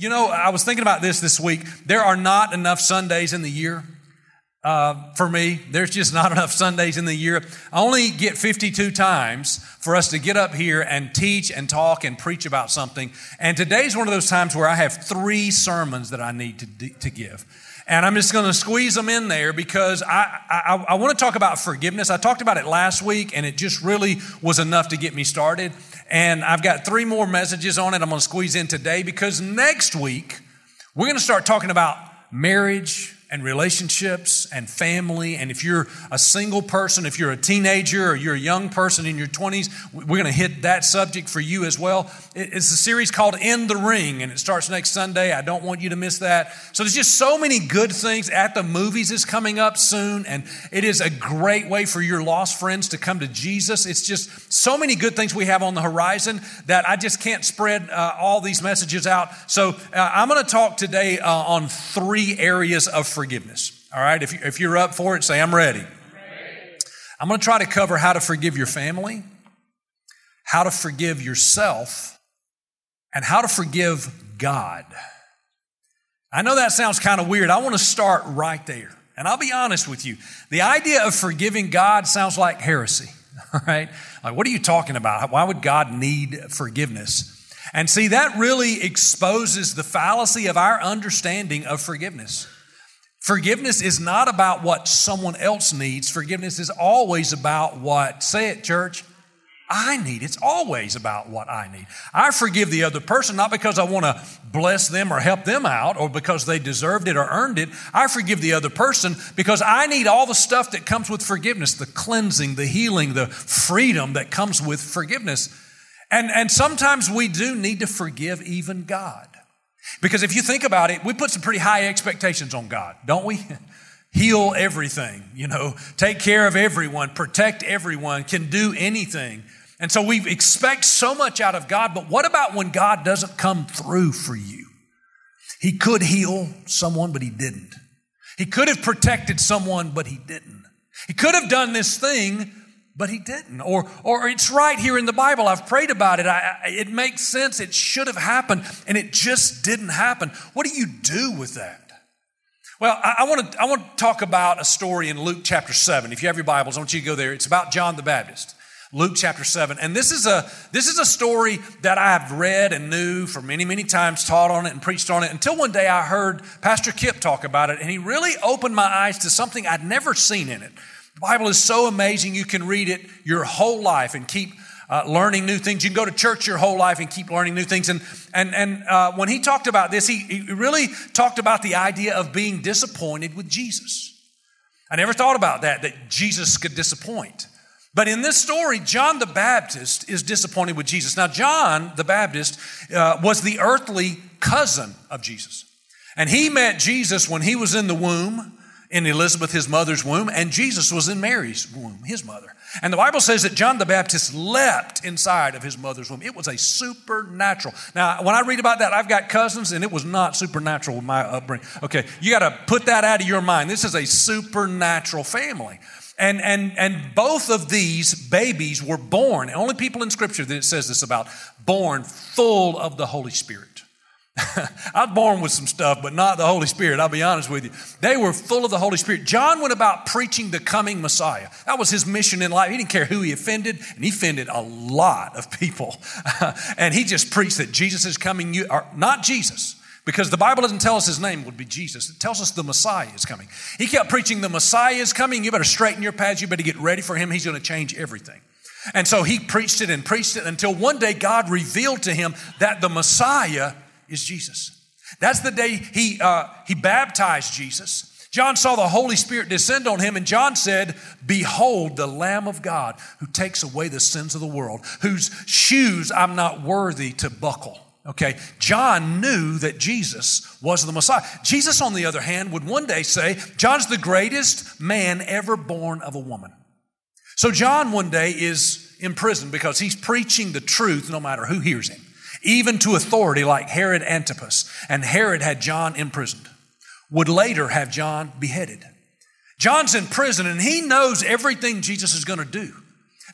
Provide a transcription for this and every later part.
You know, I was thinking about this week. There are not enough Sundays in the year for me. There's just not enough Sundays in the year. I only get 52 times for us to get up here and teach and talk and preach about something. And today's one of those times where I have 3 sermons that I need to give. And I'm just going to squeeze them in there because I want to talk about forgiveness. I talked about it last week, and it just really was enough to get me started. And I've got 3 more messages on it I'm going to squeeze in today, because next week we're going to start talking about marriage and relationships and family. And if you're a single person, if you're a teenager or you're a young person in your 20s, we're going to hit that subject for you as well. It's a series called In the Ring, and it starts next Sunday. I don't want you to miss that. So there's just so many good things. At the Movies is coming up soon, and it is a great way for your lost friends to come to Jesus. It's just so many good things we have on the horizon that I just can't spread all these messages out. So I'm going to talk today on 3 areas of forgiveness. All right, if you're up for it, say, I'm ready. I'm going to try to cover how to forgive your family, how to forgive yourself, and how to forgive God. I know that sounds kind of weird. I want to start right there. And I'll be honest with you. The idea of forgiving God sounds like heresy. All right? Like, what are you talking about? Why would God need forgiveness? And see, that really exposes the fallacy of our understanding of forgiveness. Forgiveness is not about what someone else needs. Forgiveness is always about what, say it, church, I need. It's always about what I need. I forgive the other person not because I want to bless them or help them out or because they deserved it or earned it. I forgive the other person because I need all the stuff that comes with forgiveness, the cleansing, the healing, the freedom that comes with forgiveness. And sometimes we do need to forgive even God. Because if you think about it, we put some pretty high expectations on God, don't we? Heal everything, you know, take care of everyone, protect everyone, can do anything. And so we expect so much out of God, but what about when God doesn't come through for you? He could heal someone, but he didn't. He could have protected someone, but he didn't. He could have done this thing, but he didn't. Or it's right here in the Bible. I've prayed about it. It makes sense. It should have happened, and it just didn't happen. What do you do with that? Well, I want to talk about a story in Luke chapter 7. If you have your Bibles, I want you to go there. It's about John the Baptist. Luke chapter 7. And this is a story that I've read and knew for many, many times, taught on it and preached on it, until one day I heard Pastor Kip talk about it, and he really opened my eyes to something I'd never seen in it. The Bible is so amazing. You can read it your whole life and keep learning new things. You can go to church your whole life and keep learning new things. And when he talked about this, he really talked about the idea of being disappointed with Jesus. I never thought about that Jesus could disappoint. But in this story, John the Baptist is disappointed with Jesus. Now, John the Baptist was the earthly cousin of Jesus. And he met Jesus when he was in the womb, in Elizabeth, his mother's womb, and Jesus was in Mary's womb, his mother. And the Bible says that John the Baptist leapt inside of his mother's womb. It was a supernatural. Now, when I read about that, I've got cousins, and it was not supernatural with my upbringing. Okay, you got to put that out of your mind. This is a supernatural family. And both of these babies were born, the only people in Scripture that it says this about, born full of the Holy Spirit. I was born with some stuff, but not the Holy Spirit, I'll be honest with you. They were full of the Holy Spirit. John went about preaching the coming Messiah. That was his mission in life. He didn't care who he offended, and he offended a lot of people. And he just preached that Jesus is coming, or not Jesus, because the Bible doesn't tell us his name would be Jesus. It tells us the Messiah is coming. He kept preaching the Messiah is coming. You better straighten your paths. You better get ready for him. He's going to change everything. And so he preached it until one day God revealed to him that the Messiah is Jesus. That's the day he baptized Jesus. John saw the Holy Spirit descend on him, and John said, "Behold the Lamb of God who takes away the sins of the world, whose shoes I'm not worthy to buckle." Okay, John knew that Jesus was the Messiah. Jesus, on the other hand, would one day say, John's the greatest man ever born of a woman. So John one day is in prison because he's preaching the truth no matter who hears him, even to authority like Herod Antipas. And Herod had John imprisoned, would later have John beheaded. John's in prison, and he knows everything Jesus is going to do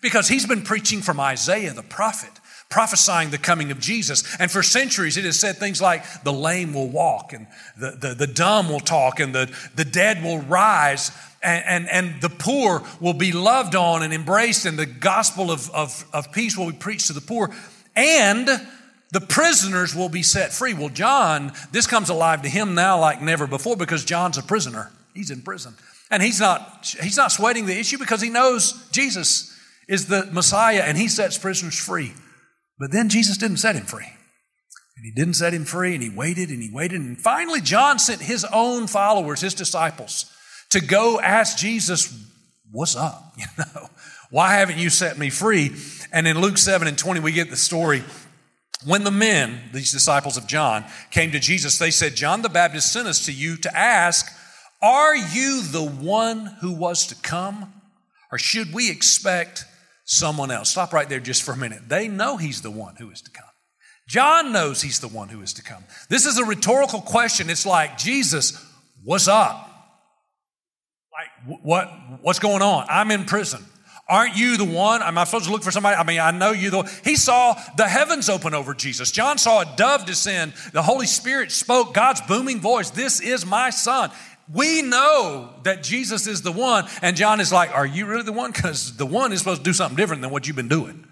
because he's been preaching from Isaiah the prophet prophesying the coming of Jesus. And for centuries, it has said things like the lame will walk and the dumb will talk and the dead will rise and the poor will be loved on and embraced, and the gospel of peace will be preached to the poor, and the prisoners will be set free. Well, John, this comes alive to him now like never before, because John's a prisoner. He's in prison. And he's not sweating the issue, because he knows Jesus is the Messiah and he sets prisoners free. But then Jesus didn't set him free. And he didn't set him free, and he waited and he waited. And finally, John sent his own followers, his disciples, to go ask Jesus, what's up? You know, why haven't you set me free? And in Luke 7:20, we get the story. When the men, these disciples of John, came to Jesus, they said, John the Baptist sent us to you to ask, are you the one who was to come, or should we expect someone else? Stop right there just for a minute. They know he's the one who is to come. John knows he's the one who is to come. This is a rhetorical question. It's like, Jesus, what's up? Like, what's going on? I'm in prison. Aren't you the one? Am I supposed to look for somebody? I mean, I know you. He saw the heavens open over Jesus. John saw a dove descend. The Holy Spirit spoke God's booming voice. This is my son. We know that Jesus is the one. And John is like, are you really the one? Because the one is supposed to do something different than what you've been doing.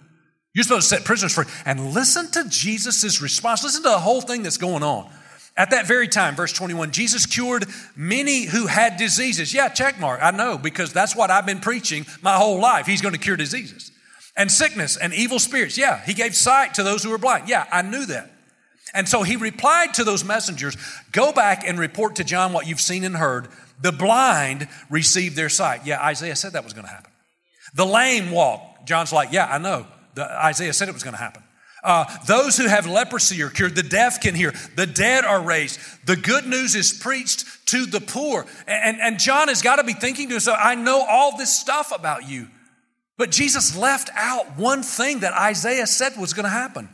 You're supposed to set prisoners free. And listen to Jesus' response. Listen to the whole thing that's going on. At that very time, verse 21, Jesus cured many who had diseases. Yeah, check mark. I know, because that's what I've been preaching my whole life. He's going to cure diseases and sickness and evil spirits. Yeah, he gave sight to those who were blind. Yeah, I knew that. And so he replied to those messengers, go back and report to John what you've seen and heard. The blind receive their sight. Yeah, Isaiah said that was going to happen. The lame walk. John's like, yeah, I know. Isaiah said it was going to happen. Those who have leprosy are cured. The deaf can hear. The dead are raised. The good news is preached to the poor. And John has got to be thinking to himself, I know all this stuff about you. But Jesus left out one thing that Isaiah said was going to happen.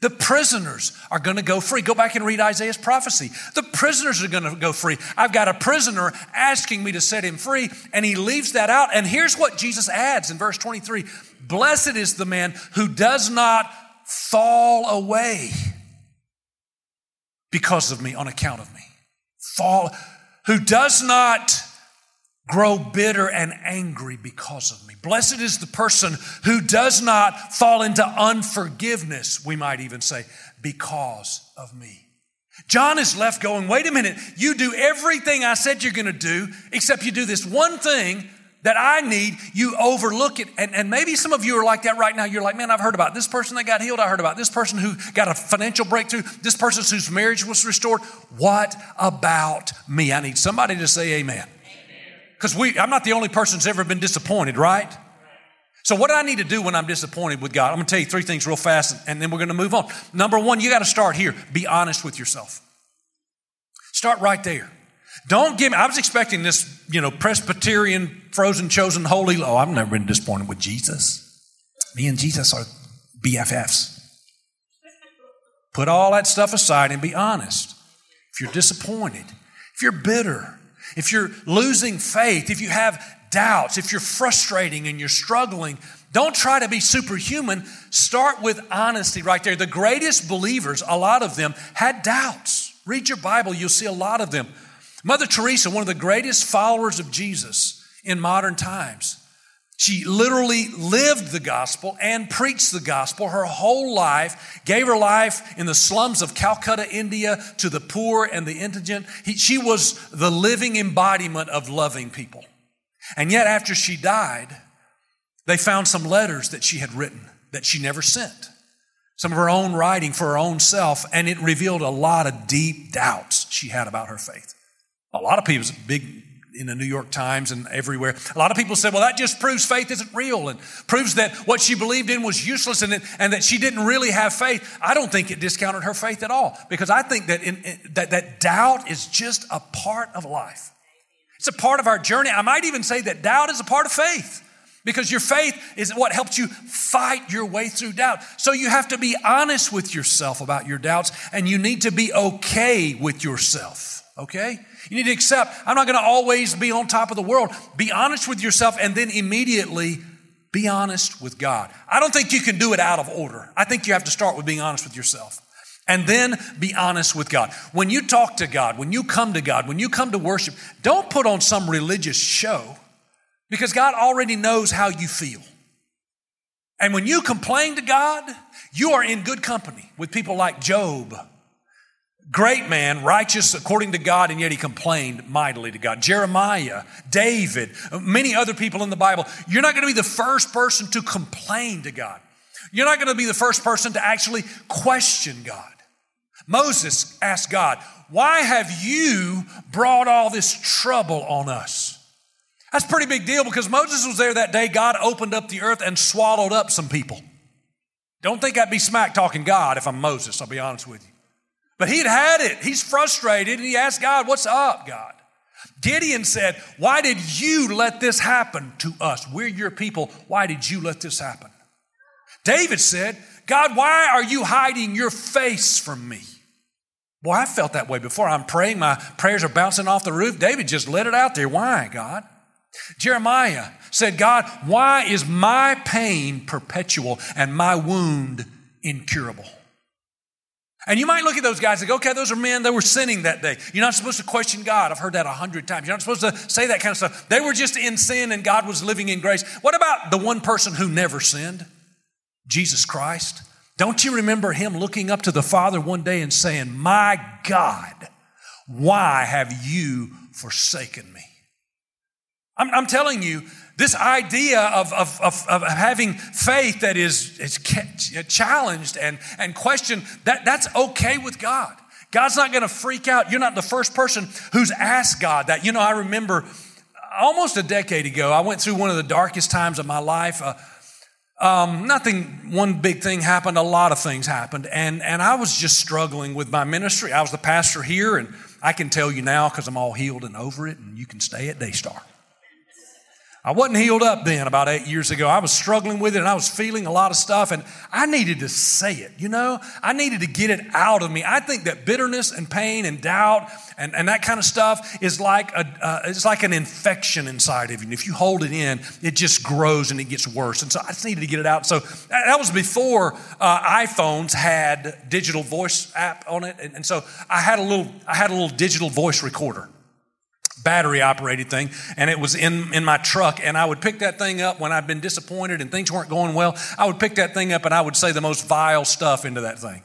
The prisoners are going to go free. Go back and read Isaiah's prophecy. The prisoners are going to go free. I've got a prisoner asking me to set him free, and he leaves that out. And here's what Jesus adds in verse 23. Blessed is the man who does not fall away because of me, on account of me. Who does not grow bitter and angry because of me. Blessed is the person who does not fall into unforgiveness, we might even say, because of me. John is left going, wait a minute, you do everything I said you're going to do, except you do this one thing that I need, you overlook it. And maybe some of you are like that right now. You're like, man, I've heard about this person that got healed. I heard about this person who got a financial breakthrough. This person whose marriage was restored. What about me? I need somebody to say amen. Because I'm not the only person who's ever been disappointed, right? So what do I need to do when I'm disappointed with God? I'm going to tell you three things real fast, and then we're going to move on. Number one, you got to start here. Be honest with yourself. Start right there. Don't give me, I was expecting this, Presbyterian, frozen, chosen, holy. Oh, I've never been disappointed with Jesus. Me and Jesus are BFFs. Put all that stuff aside and be honest. If you're disappointed, if you're bitter, if you're losing faith, if you have doubts, if you're frustrating and you're struggling, don't try to be superhuman. Start with honesty right there. The greatest believers, a lot of them, had doubts. Read your Bible, you'll see a lot of them. Mother Teresa, one of the greatest followers of Jesus in modern times, she literally lived the gospel and preached the gospel her whole life, gave her life in the slums of Calcutta, India, to the poor and the indigent. She was the living embodiment of loving people. And yet after she died, they found some letters that she had written that she never sent. Some of her own writing for her own self, and it revealed a lot of deep doubts she had about her faith. A lot of people, big in the New York Times and everywhere, a lot of people said, well, that just proves faith isn't real and proves that what she believed in was useless and that she didn't really have faith. I don't think it discounted her faith at all, because I think that that doubt is just a part of life. It's a part of our journey. I might even say that doubt is a part of faith, because your faith is what helps you fight your way through doubt. So you have to be honest with yourself about your doubts, and you need to be okay with yourself, okay? You need to accept, I'm not going to always be on top of the world. Be honest with yourself and then immediately Be honest with God. I don't think you can do it out of order. I think you have to start with being honest with yourself and then be honest with God. When you talk to God, when you come to God, when you come to worship, don't put on some religious show because God already knows how you feel. And when you complain to God, you are in good company with people like Job. Great man, righteous according to God, and yet he complained mightily to God. Jeremiah, David, many other people in the Bible. You're not going to be the first person to complain to God. You're not going to be the first person to actually question God. Moses asked God, why have you brought all this trouble on us? That's a pretty big deal because Moses was there that day. God opened up the earth and swallowed up some people. Don't think I'd be smack talking God if I'm Moses, I'll be honest with you. But he'd had it. He's frustrated and he asked God, what's up, God? Gideon said, why did you let this happen to us? We're your people. Why did you let this happen? David said, God, why are you hiding your face from me? Boy, I felt that way before. I'm praying. My prayers are bouncing off the roof. David just let it out there. Why, God? Jeremiah said, God, why is my pain perpetual and my wound incurable? And you might look at those guys and go, okay, those are men that were sinning that day. You're not supposed to question God. I've heard that 100 times. You're not supposed to say that kind of stuff. They were just in sin and God was living in grace. What about the one person who never sinned? Jesus Christ. Don't you remember him looking up to the Father one day and saying, my God, why have you forsaken me? I'm telling you, this idea of having faith that is challenged and questioned, that's okay with God. God's not going to freak out. You're not the first person who's asked God that. You know, I remember almost a decade ago, I went through one of the darkest times of my life. One big thing happened. A lot of things happened. And I was just struggling with my ministry. I was the pastor here, and I can tell you now because I'm all healed and over it, and you can stay at Daystar. I wasn't healed up then about 8 years ago. I was struggling with it and I was feeling a lot of stuff and I needed to say it, you know? I needed to get it out of me. I think that bitterness and pain and doubt and that kind of stuff is like it's like an infection inside of you. And if you hold it in, it just grows and it gets worse. And so I just needed to get it out. So that was before iPhones had digital voice app on it. And so I had a little digital voice recorder. Battery operated thing, and it was in my truck, and I would pick that thing up when I'd been disappointed and things weren't going well. I would pick that thing up and I would say the most vile stuff into that thing.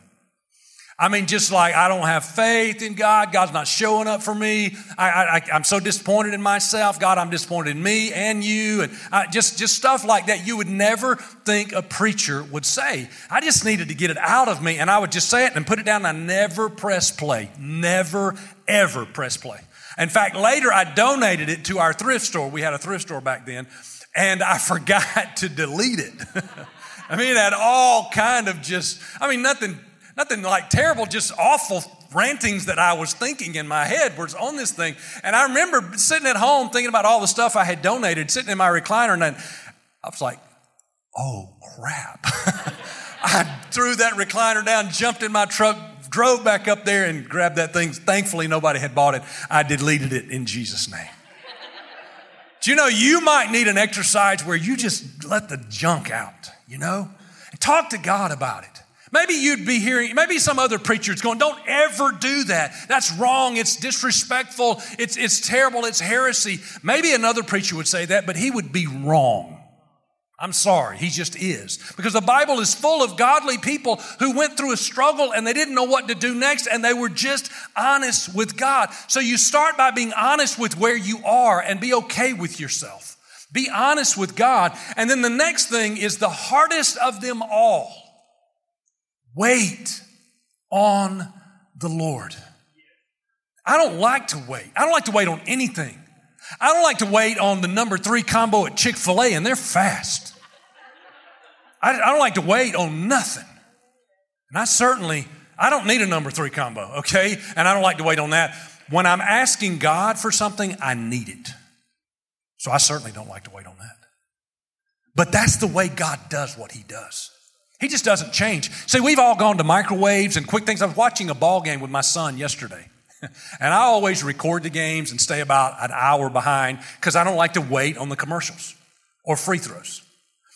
I mean, just like, I don't have faith in God. God's not showing up for me. I'm so disappointed in myself. God, I'm disappointed in me and you. And just stuff like that you would never think a preacher would say. I just needed to get it out of me, and I would just say it and put it down, and I never press play. Never, ever press play. In fact, later I donated it to our thrift store. We had a thrift store back then, and I forgot to delete it. I mean, it had all kind of nothing like terrible, just awful rantings that I was thinking in my head was on this thing. And I remember sitting at home thinking about all the stuff I had donated, sitting in my recliner, and I was like, oh, crap. I threw that recliner down, jumped in my truck, drove back up there and grabbed that thing. Thankfully, nobody had bought it. I deleted it in Jesus' name. Do you know, you might need an exercise where you just let the junk out, you know, and talk to God about it. Maybe you'd be hearing, maybe some other preacher's going, don't ever do that. That's wrong. It's disrespectful. It's terrible. It's heresy. Maybe another preacher would say that, but he would be wrong. I'm sorry, he just is. Because the Bible is full of godly people who went through a struggle and they didn't know what to do next and they were just honest with God. So you start by being honest with where you are and be okay with yourself. Be honest with God. And then the next thing is the hardest of them all. Wait on the Lord. I don't like to wait. I don't like to wait on anything. I don't like to wait on the number 3 combo at Chick-fil-A, and they're fast. I don't like to wait on nothing. And I don't need a number 3 combo, okay? And I don't like to wait on that. When I'm asking God for something, I need it. So I certainly don't like to wait on that. But that's the way God does what he does. He just doesn't change. See, we've all gone to microwaves and quick things. I was watching a ball game with my son yesterday. And I always record the games and stay about an hour behind because I don't like to wait on the commercials or free throws.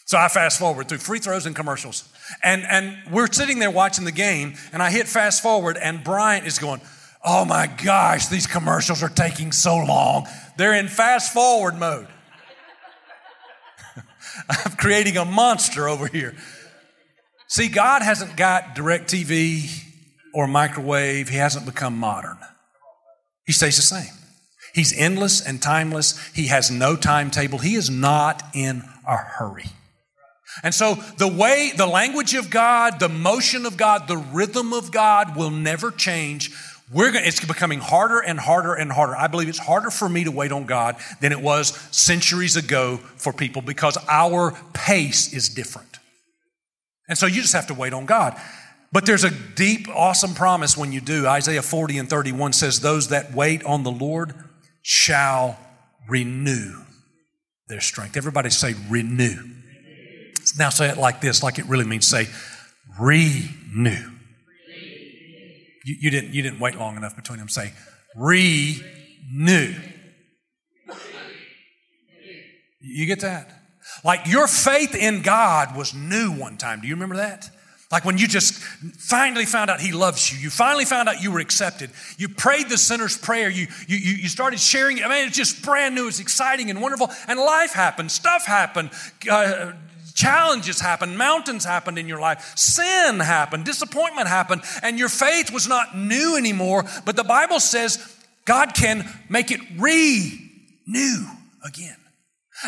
So I fast forward through free throws and commercials. And we're sitting there watching the game, and I hit fast forward, and Bryant is going, oh my gosh, these commercials are taking so long. They're in fast forward mode. I'm creating a monster over here. See, God hasn't got DirecTV or microwave. He hasn't become modern. He stays the same. He's endless and timeless. He has no timetable. He is not in a hurry. And so the way, the language of God, the motion of God, the rhythm of God will never change. It's becoming harder and harder and harder. I believe it's harder for me to wait on God than it was centuries ago for people because our pace is different. And so you just have to wait on God. But there's a deep, awesome promise when you do. Isaiah 40 and 31 says, those that wait on the Lord shall renew their strength. Everybody say renew. Now say it like this, like it really means. Say renew. You didn't wait long enough between them. Say, renew. You get that? Like your faith in God was new one time. Do you remember that? Like when you just finally found out He loves you. You finally found out you were accepted. You prayed the sinner's prayer. You started sharing it. I mean, it's just brand new. It's exciting and wonderful. And life happened. Stuff happened. Challenges happened, mountains happened in your life, sin happened, disappointment happened, and your faith was not new anymore. But the Bible says God can make it renew again.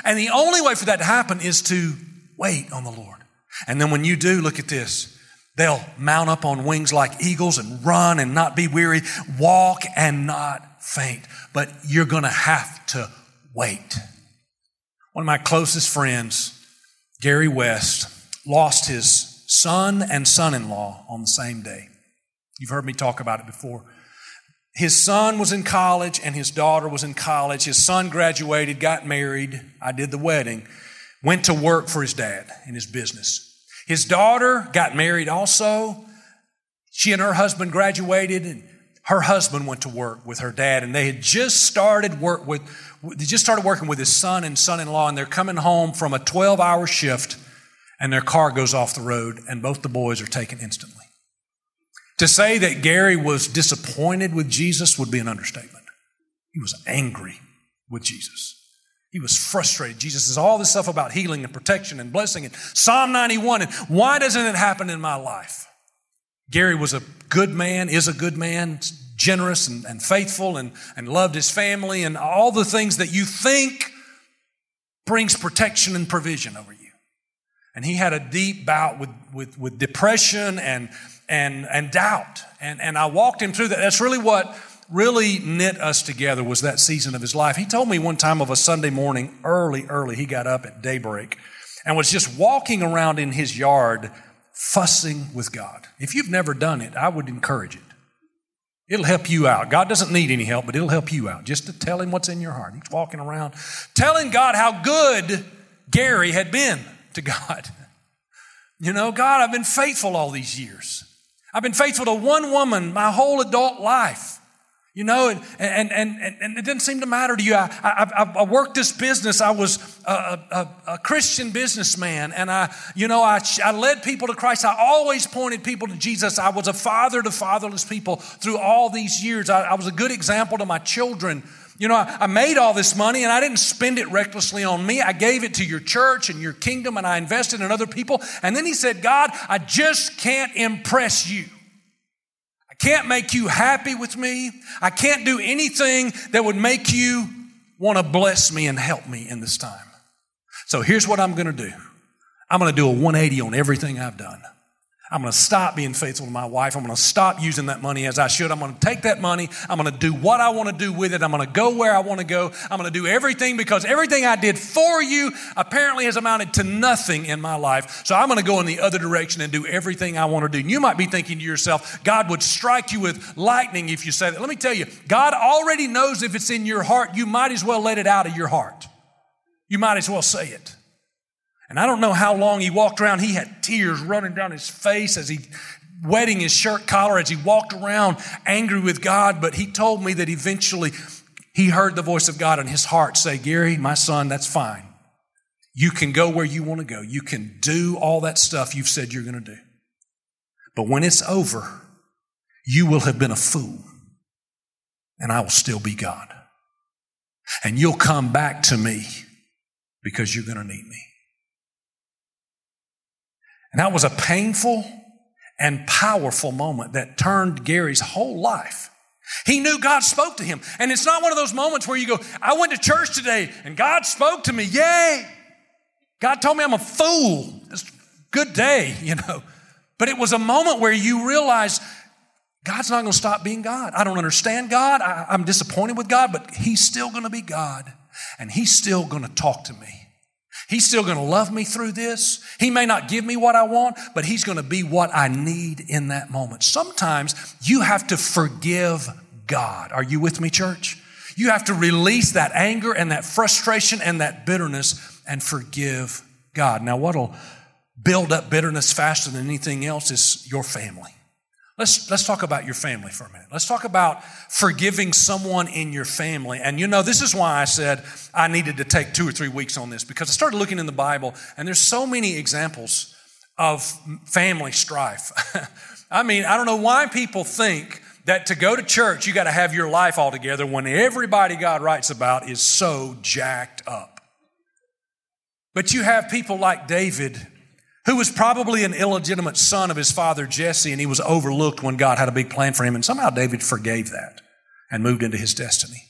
And the only way for that to happen is to wait on the Lord. And then when you do, look at this. They'll mount up on wings like eagles and run and not be weary, walk and not faint. But you're going to have to wait. One of my closest friends, Gary West, lost his son and son-in-law on the same day. You've heard me talk about it before. His son was in college and his daughter was in college. His son graduated, got married. I did the wedding. Went to work for his dad in his business. His daughter got married also. She and her husband graduated, and her husband went to work with her dad, and they had just started working with his son and son-in-law, and they're coming home from a 12-hour shift, and their car goes off the road, and both the boys are taken instantly. To say that Gary was disappointed with Jesus would be an understatement. He was angry with Jesus. He was frustrated. Jesus is all this stuff about healing and protection and blessing and Psalm 91, and why doesn't it happen in my life? Gary was a good man, is a good man, generous and faithful and loved his family and all the things that you think brings protection and provision over you. And he had a deep bout with depression and doubt. And I walked him through that. That's really what really knit us together was that season of his life. He told me one time of a Sunday morning, early, he got up at daybreak and was just walking around in his yard fussing with God. If you've never done it, I would encourage it. It'll help you out. God doesn't need any help, but it'll help you out just to tell Him what's in your heart. He's walking around telling God how good Gary had been to God. You know, God, I've been faithful all these years. I've been faithful to one woman my whole adult life. You know, and it didn't seem to matter to you. I worked this business. I was a Christian businessman, and I led people to Christ. I always pointed people to Jesus. I was a father to fatherless people through all these years. I was a good example to my children. You know, I made all this money, and I didn't spend it recklessly on me. I gave it to your church and your kingdom, and I invested in other people. And then he said, God, I just can't impress you. Can't make you happy with me. I can't do anything that would make you want to bless me and help me in this time. So here's what I'm going to do. I'm going to do a 180 on everything I've done. I'm going to stop being faithful to my wife. I'm going to stop using that money as I should. I'm going to take that money. I'm going to do what I want to do with it. I'm going to go where I want to go. I'm going to do everything because everything I did for you apparently has amounted to nothing in my life. So I'm going to go in the other direction and do everything I want to do. And you might be thinking to yourself, God would strike you with lightning if you said that. Let me tell you, God already knows if it's in your heart. You might as well let it out of your heart. You might as well say it. And I don't know how long he walked around. He had tears running down his face as he wetting his shirt collar as he walked around angry with God. But he told me that eventually he heard the voice of God in his heart say, Gary, my son, that's fine. You can go where you want to go. You can do all that stuff you've said you're going to do. But when it's over, you will have been a fool, and I will still be God. And you'll come back to me because you're going to need me. And that was a painful and powerful moment that turned Gary's whole life. He knew God spoke to him. And it's not one of those moments where you go, I went to church today and God spoke to me. Yay! God told me I'm a fool. It's a good day, you know. But it was a moment where you realize God's not going to stop being God. I don't understand God. I'm disappointed with God, but he's still going to be God. And he's still going to talk to me. He's still going to love me through this. He may not give me what I want, but he's going to be what I need in that moment. Sometimes you have to forgive God. Are you with me, church? You have to release that anger and that frustration and that bitterness and forgive God. Now, what'll build up bitterness faster than anything else is your family. Let's talk about your family for a minute. Let's talk about forgiving someone in your family. And you know, this is why I said I needed to take 2 or 3 weeks on this, because I started looking in the Bible and there's so many examples of family strife. I mean, I don't know why people think that to go to church, you got to have your life all together when everybody God writes about is so jacked up. But you have people like David, who was probably an illegitimate son of his father Jesse, and he was overlooked when God had a big plan for him. And somehow David forgave that and moved into his destiny.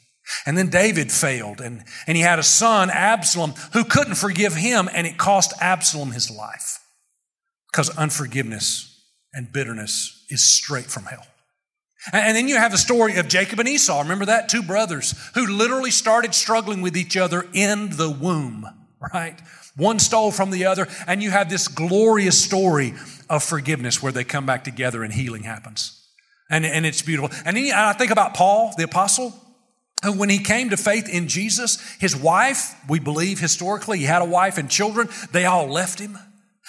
And then David failed, and he had a son, Absalom, who couldn't forgive him, and it cost Absalom his life, because unforgiveness and bitterness is straight from hell. And then you have the story of Jacob and Esau. Remember that? Two brothers who literally started struggling with each other in the womb, right? One stole from the other, and you have this glorious story of forgiveness where they come back together and healing happens. And it's beautiful. And then I think about Paul, the apostle, who when he came to faith in Jesus, his wife, we believe historically, he had a wife and children, they all left him.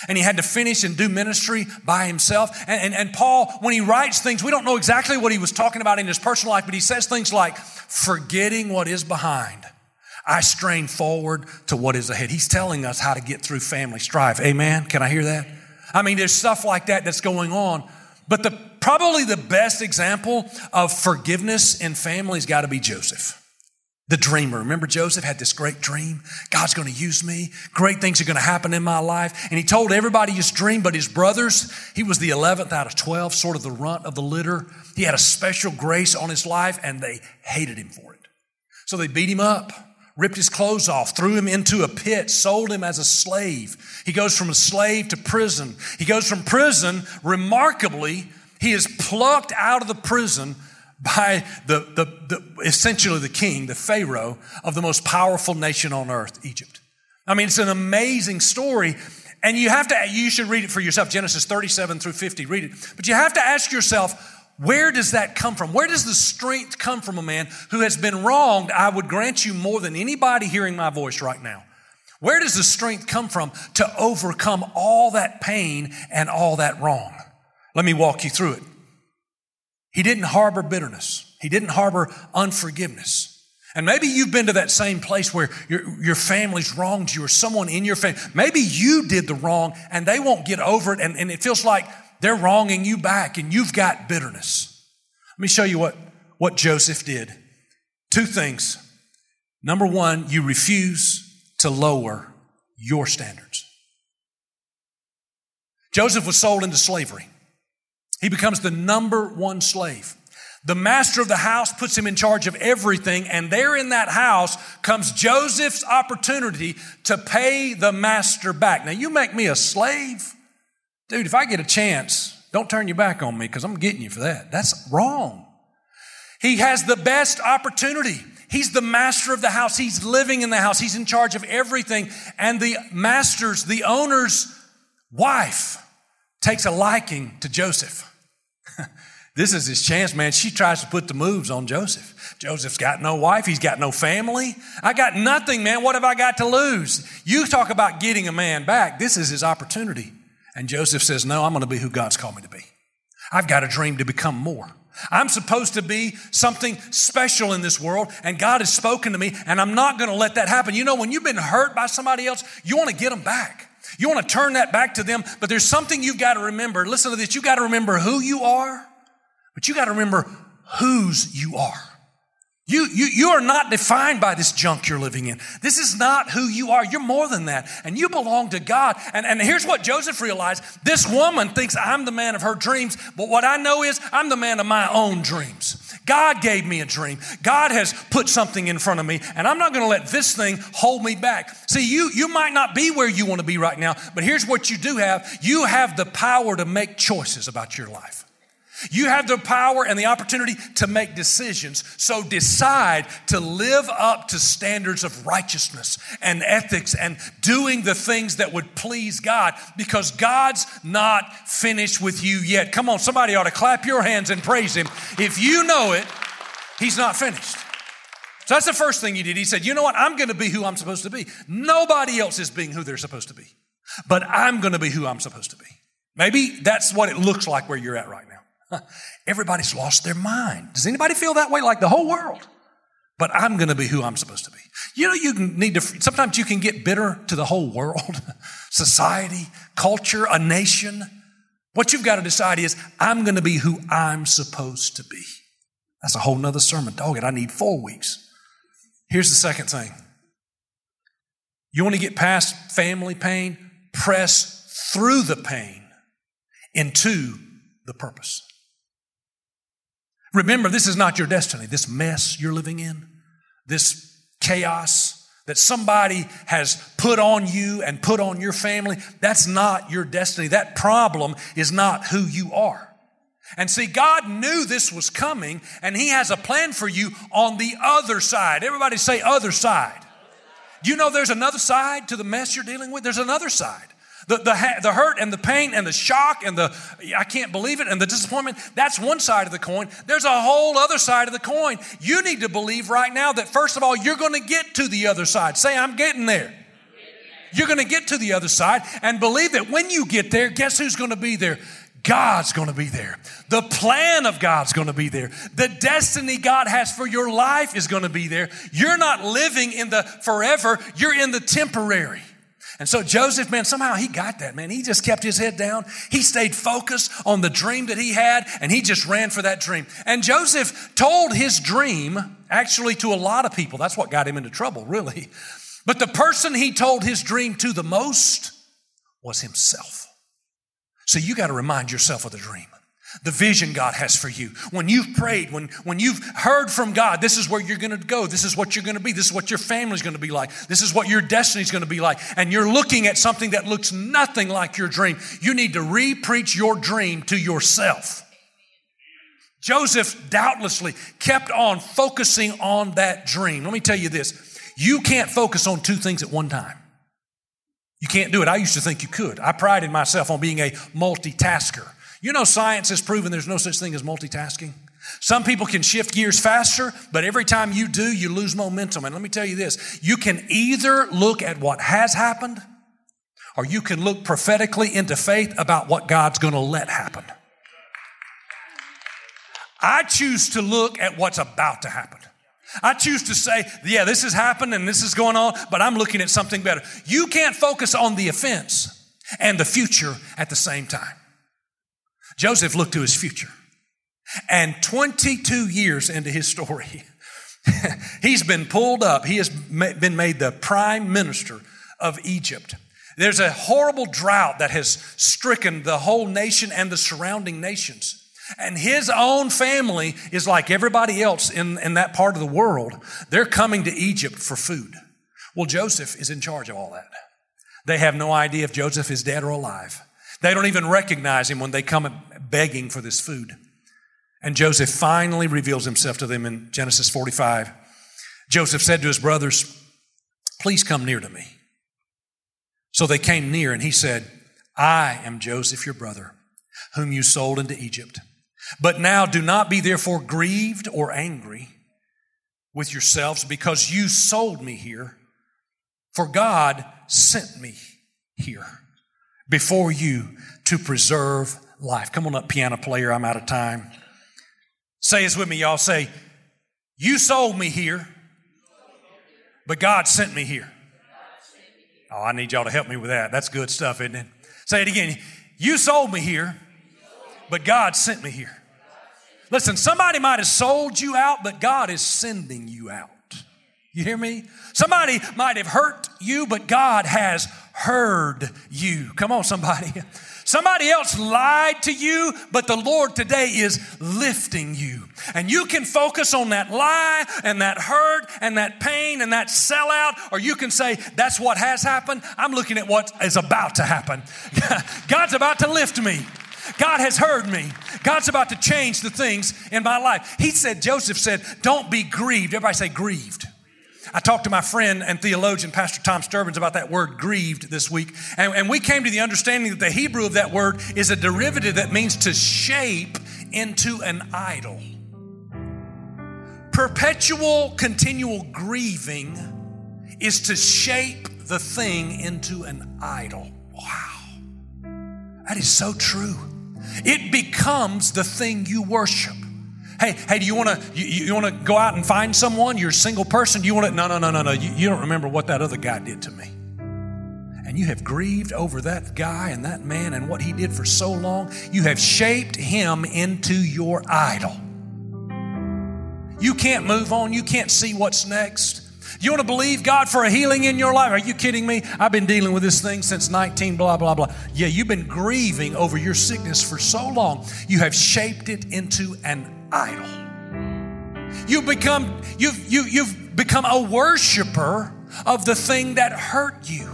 And he had to finish and do ministry by himself. And Paul, when he writes things, we don't know exactly what he was talking about in his personal life, but he says things like, forgetting what is behind, I strain forward to what is ahead. He's telling us how to get through family strife. Amen? Can I hear that? I mean, there's stuff like that that's going on. But probably the best example of forgiveness in family's got to be Joseph, the dreamer. Remember, Joseph had this great dream. God's going to use me. Great things are going to happen in my life. And he told everybody his dream, but his brothers, he was the 11th out of 12, sort of the runt of the litter. He had a special grace on his life, and they hated him for it. So they beat him up, ripped his clothes off, threw him into a pit, sold him as a slave. He goes from a slave to prison. He goes from prison, remarkably, he is plucked out of the prison by essentially the king, the Pharaoh, of the most powerful nation on earth, Egypt. I mean, it's an amazing story, and you should read it for yourself, Genesis 37 through 50, read it. But you have to ask yourself, where does that come from? Where does the strength come from a man who has been wronged, I would grant you, more than anybody hearing my voice right now? Where does the strength come from to overcome all that pain and all that wrong? Let me walk you through it. He didn't harbor bitterness. He didn't harbor unforgiveness. And maybe you've been to that same place where your family's wronged you, or someone in your family. Maybe you did the wrong and they won't get over it, and it feels like they're wronging you back, and you've got bitterness. Let me show you what Joseph did. Two things. Number one, you refuse to lower your standards. Joseph was sold into slavery. He becomes the number one slave. The master of the house puts him in charge of everything, and there in that house comes Joseph's opportunity to pay the master back. Now, you make me a slave? Dude, if I get a chance, don't turn your back on me, because I'm getting you for that. That's wrong. He has the best opportunity. He's the master of the house. He's living in the house. He's in charge of everything. And the master's, the owner's wife takes a liking to Joseph. This is his chance, man. She tries to put the moves on Joseph. Joseph's got no wife. He's got no family. I got nothing, man. What have I got to lose? You talk about getting a man back. This is his opportunity. And Joseph says, no, I'm going to be who God's called me to be. I've got a dream to become more. I'm supposed to be something special in this world, and God has spoken to me, and I'm not going to let that happen. You know, when you've been hurt by somebody else, you want to get them back. You want to turn that back to them, but there's something you've got to remember. Listen to this. You've got to remember who you are, but you got to remember whose you are. You are not defined by this junk you're living in. This is not who you are. You're more than that, and you belong to God. And here's what Joseph realized. This woman thinks I'm the man of her dreams, but what I know is I'm the man of my own dreams. God gave me a dream. God has put something in front of me, and I'm not going to let this thing hold me back. See, you might not be where you want to be right now, but here's what you do have. You have the power to make choices about your life. You have the power and the opportunity to make decisions. So decide to live up to standards of righteousness and ethics and doing the things that would please God, because God's not finished with you yet. Come on, somebody ought to clap your hands and praise him. If you know it, he's not finished. So that's the first thing he did. He said, you know what? I'm going to be who I'm supposed to be. Nobody else is being who they're supposed to be, but I'm going to be who I'm supposed to be. Maybe that's what it looks like where you're at right now. Everybody's lost their mind. Does anybody feel that way? Like the whole world. But I'm going to be who I'm supposed to be. You know, you need to, sometimes you can get bitter to the whole world, society, culture, a nation. What you've got to decide is, I'm going to be who I'm supposed to be. That's a whole nother sermon. Dog it, I need 4 weeks. Here's the second thing. You want to get past family pain? Press through the pain into the purpose. Remember, this is not your destiny. This mess you're living in, this chaos that somebody has put on you and put on your family, that's not your destiny. That problem is not who you are. And see, God knew this was coming, and he has a plan for you on the other side. Everybody say other side. You know there's another side to the mess you're dealing with? There's another side. The hurt and the pain and the shock and the I can't believe it and the disappointment, that's one side of the coin. There's a whole other side of the coin. You need to believe right now that, first of all, you're going to get to the other side. Say, I'm getting there. You're going to get to the other side, and believe that when you get there, guess who's going to be there? God's going to be there. The plan of God's going to be there. The destiny God has for your life is going to be there. You're not living in the forever. You're in the temporary. And so Joseph, man, somehow he got that, man. He just kept his head down. He stayed focused on the dream that he had, and he just ran for that dream. And Joseph told his dream, actually, to a lot of people. That's what got him into trouble, really. But the person he told his dream to the most was himself. So you got to remind yourself of the dream. The vision God has for you. When you've prayed, when you've heard from God, this is where you're going to go. This is what you're going to be. This is what your family's going to be like. This is what your destiny's going to be like. And you're looking at something that looks nothing like your dream. You need to re-preach your dream to yourself. Joseph doubtlessly kept on focusing on that dream. Let me tell you this. You can't focus on two things at one time. You can't do it. I used to think you could. I prided myself on being a multitasker. You know, science has proven there's no such thing as multitasking. Some people can shift gears faster, but every time you do, you lose momentum. And let me tell you this, you can either look at what has happened, or you can look prophetically into faith about what God's going to let happen. I choose to look at what's about to happen. I choose to say, yeah, this has happened and this is going on, but I'm looking at something better. You can't focus on the offense and the future at the same time. Joseph looked to his future, and 22 years into his story, he's been pulled up. He has been made the prime minister of Egypt. There's a horrible drought that has stricken the whole nation and the surrounding nations. And his own family is like everybody else in that part of the world. They're coming to Egypt for food. Well, Joseph is in charge of all that. They have no idea if Joseph is dead or alive. They don't even recognize him when they come begging for this food. And Joseph finally reveals himself to them in Genesis 45. Joseph said to his brothers, "Please come near to me." So they came near, and he said, "I am Joseph, your brother, whom you sold into Egypt. But now do not be therefore grieved or angry with yourselves because you sold me here, for God sent me here before you to preserve life." Come on up, piano player, I'm out of time. Say this with me, y'all. Say, you sold me here, but God sent me here. Oh, I need y'all to help me with that. That's good stuff, isn't it? Say it again. You sold me here, but God sent me here. Listen, somebody might have sold you out, but God is sending you out. You hear me? Somebody might have hurt you, but God has heard you. Come on, somebody. Somebody else lied to you, but the Lord today is lifting you. And you can focus on that lie and that hurt and that pain and that sellout, or you can say, that's what has happened. I'm looking at what is about to happen. God's about to lift me. God has heard me. God's about to change the things in my life. He said, Joseph said, don't be grieved. Everybody say grieved. I talked to my friend and theologian, Pastor Tom Sturbins, about that word grieved this week. And we came to the understanding that the Hebrew of that word is a derivative that means to shape into an idol. Perpetual, continual grieving is to shape the thing into an idol. Wow. That is so true. It becomes the thing you worship. Hey, do you want to you want to go out and find someone? You're a single person. Do you want to? No. You don't remember what that other guy did to me. And you have grieved over that guy and that man and what he did for so long. You have shaped him into your idol. You can't move on. You can't see what's next. You want to believe God for a healing in your life? Are you kidding me? I've been dealing with this thing since 19, blah, blah, blah. Yeah, you've been grieving over your sickness for so long. You have shaped it into an idol. You've become a worshiper of the thing that hurt you.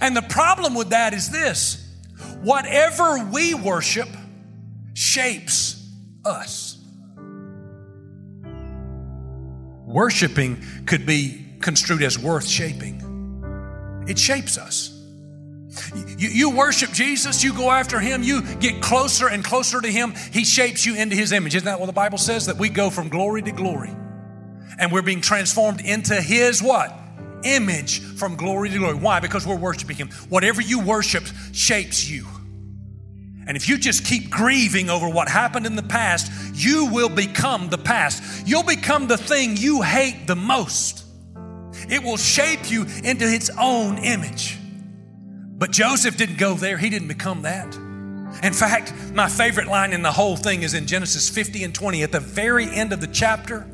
And the problem with that is this: whatever we worship shapes us. Worshipping could be construed as worth shaping. It shapes us. You worship Jesus, you go after him, you get closer and closer to him. He shapes you into his image. Isn't that what the Bible says? That we go from glory to glory. And we're being transformed into his what? Image, from glory to glory. Why? Because we're worshiping him. Whatever you worship shapes you. And if you just keep grieving over what happened in the past, you will become the past. You'll become the thing you hate the most. It will shape you into its own image. But Joseph didn't go there. He didn't become that. In fact, my favorite line in the whole thing is in Genesis 50 and 20. At the very end of the chapter,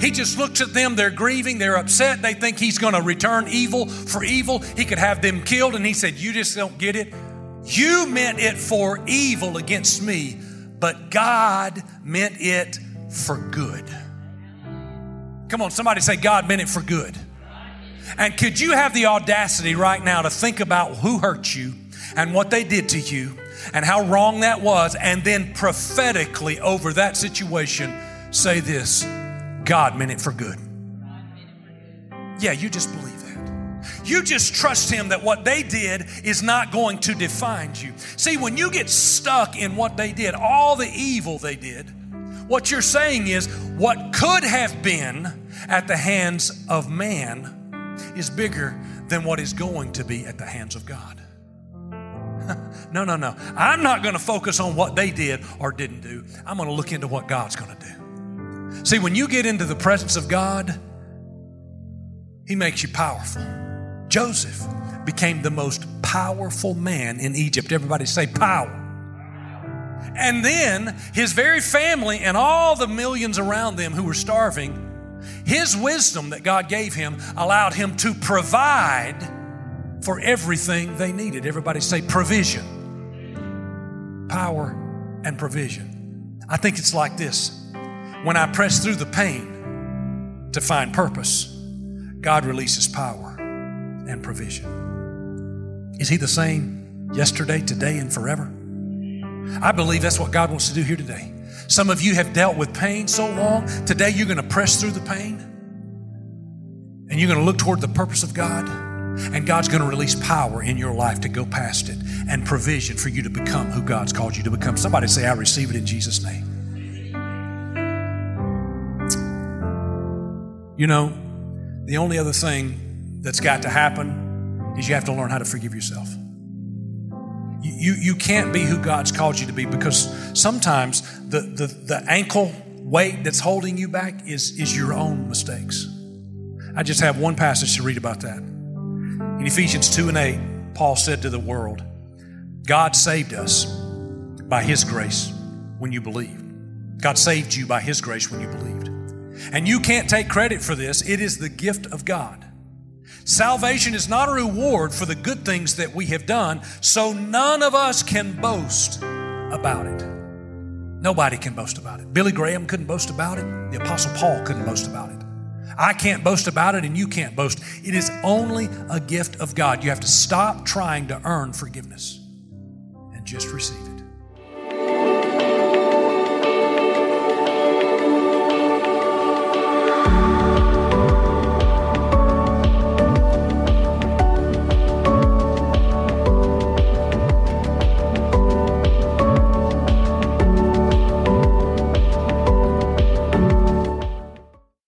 he just looks at them. They're grieving. They're upset. They think he's going to return evil for evil. He could have them killed. And he said, you just don't get it. You meant it for evil against me, but God meant it for good. Come on, somebody say, God meant it for good. And could you have the audacity right now to think about who hurt you and what they did to you and how wrong that was, and then prophetically over that situation, say this: God meant it for good. Yeah, you just believe. You just trust him that what they did is not going to define you. See, when you get stuck in what they did, all the evil they did, what you're saying is what could have been at the hands of man is bigger than what is going to be at the hands of God. No. I'm not going to focus on what they did or didn't do. I'm going to look into what God's going to do. See, when you get into the presence of God, he makes you powerful. Joseph became the most powerful man in Egypt. Everybody say power. And then his very family and all the millions around them who were starving, his wisdom that God gave him allowed him to provide for everything they needed. Everybody say provision. Power and provision. I think it's like this: when I press through the pain to find purpose, God releases power and provision. Is he the same yesterday, today, and forever? I believe that's what God wants to do here today. Some of you have dealt with pain so long. Today you're going to press through the pain and you're going to look toward the purpose of God, and God's going to release power in your life to go past it and provision for you to become who God's called you to become. Somebody say, I receive it in Jesus' name. You know, the only other thing that's got to happen is you have to learn how to forgive yourself. You can't be who God's called you to be, because sometimes the ankle weight that's holding you back is your own mistakes. I just have one passage to read about that. In Ephesians 2:8, Paul said to the world, God saved us by His grace when you believed. God saved you by His grace when you believed. And you can't take credit for this. It is the gift of God. Salvation is not a reward for the good things that we have done, so none of us can boast about it. Nobody can boast about it. Billy Graham couldn't boast about it. The Apostle Paul couldn't boast about it. I can't boast about it, and you can't boast. It is only a gift of God. You have to stop trying to earn forgiveness and just receive it.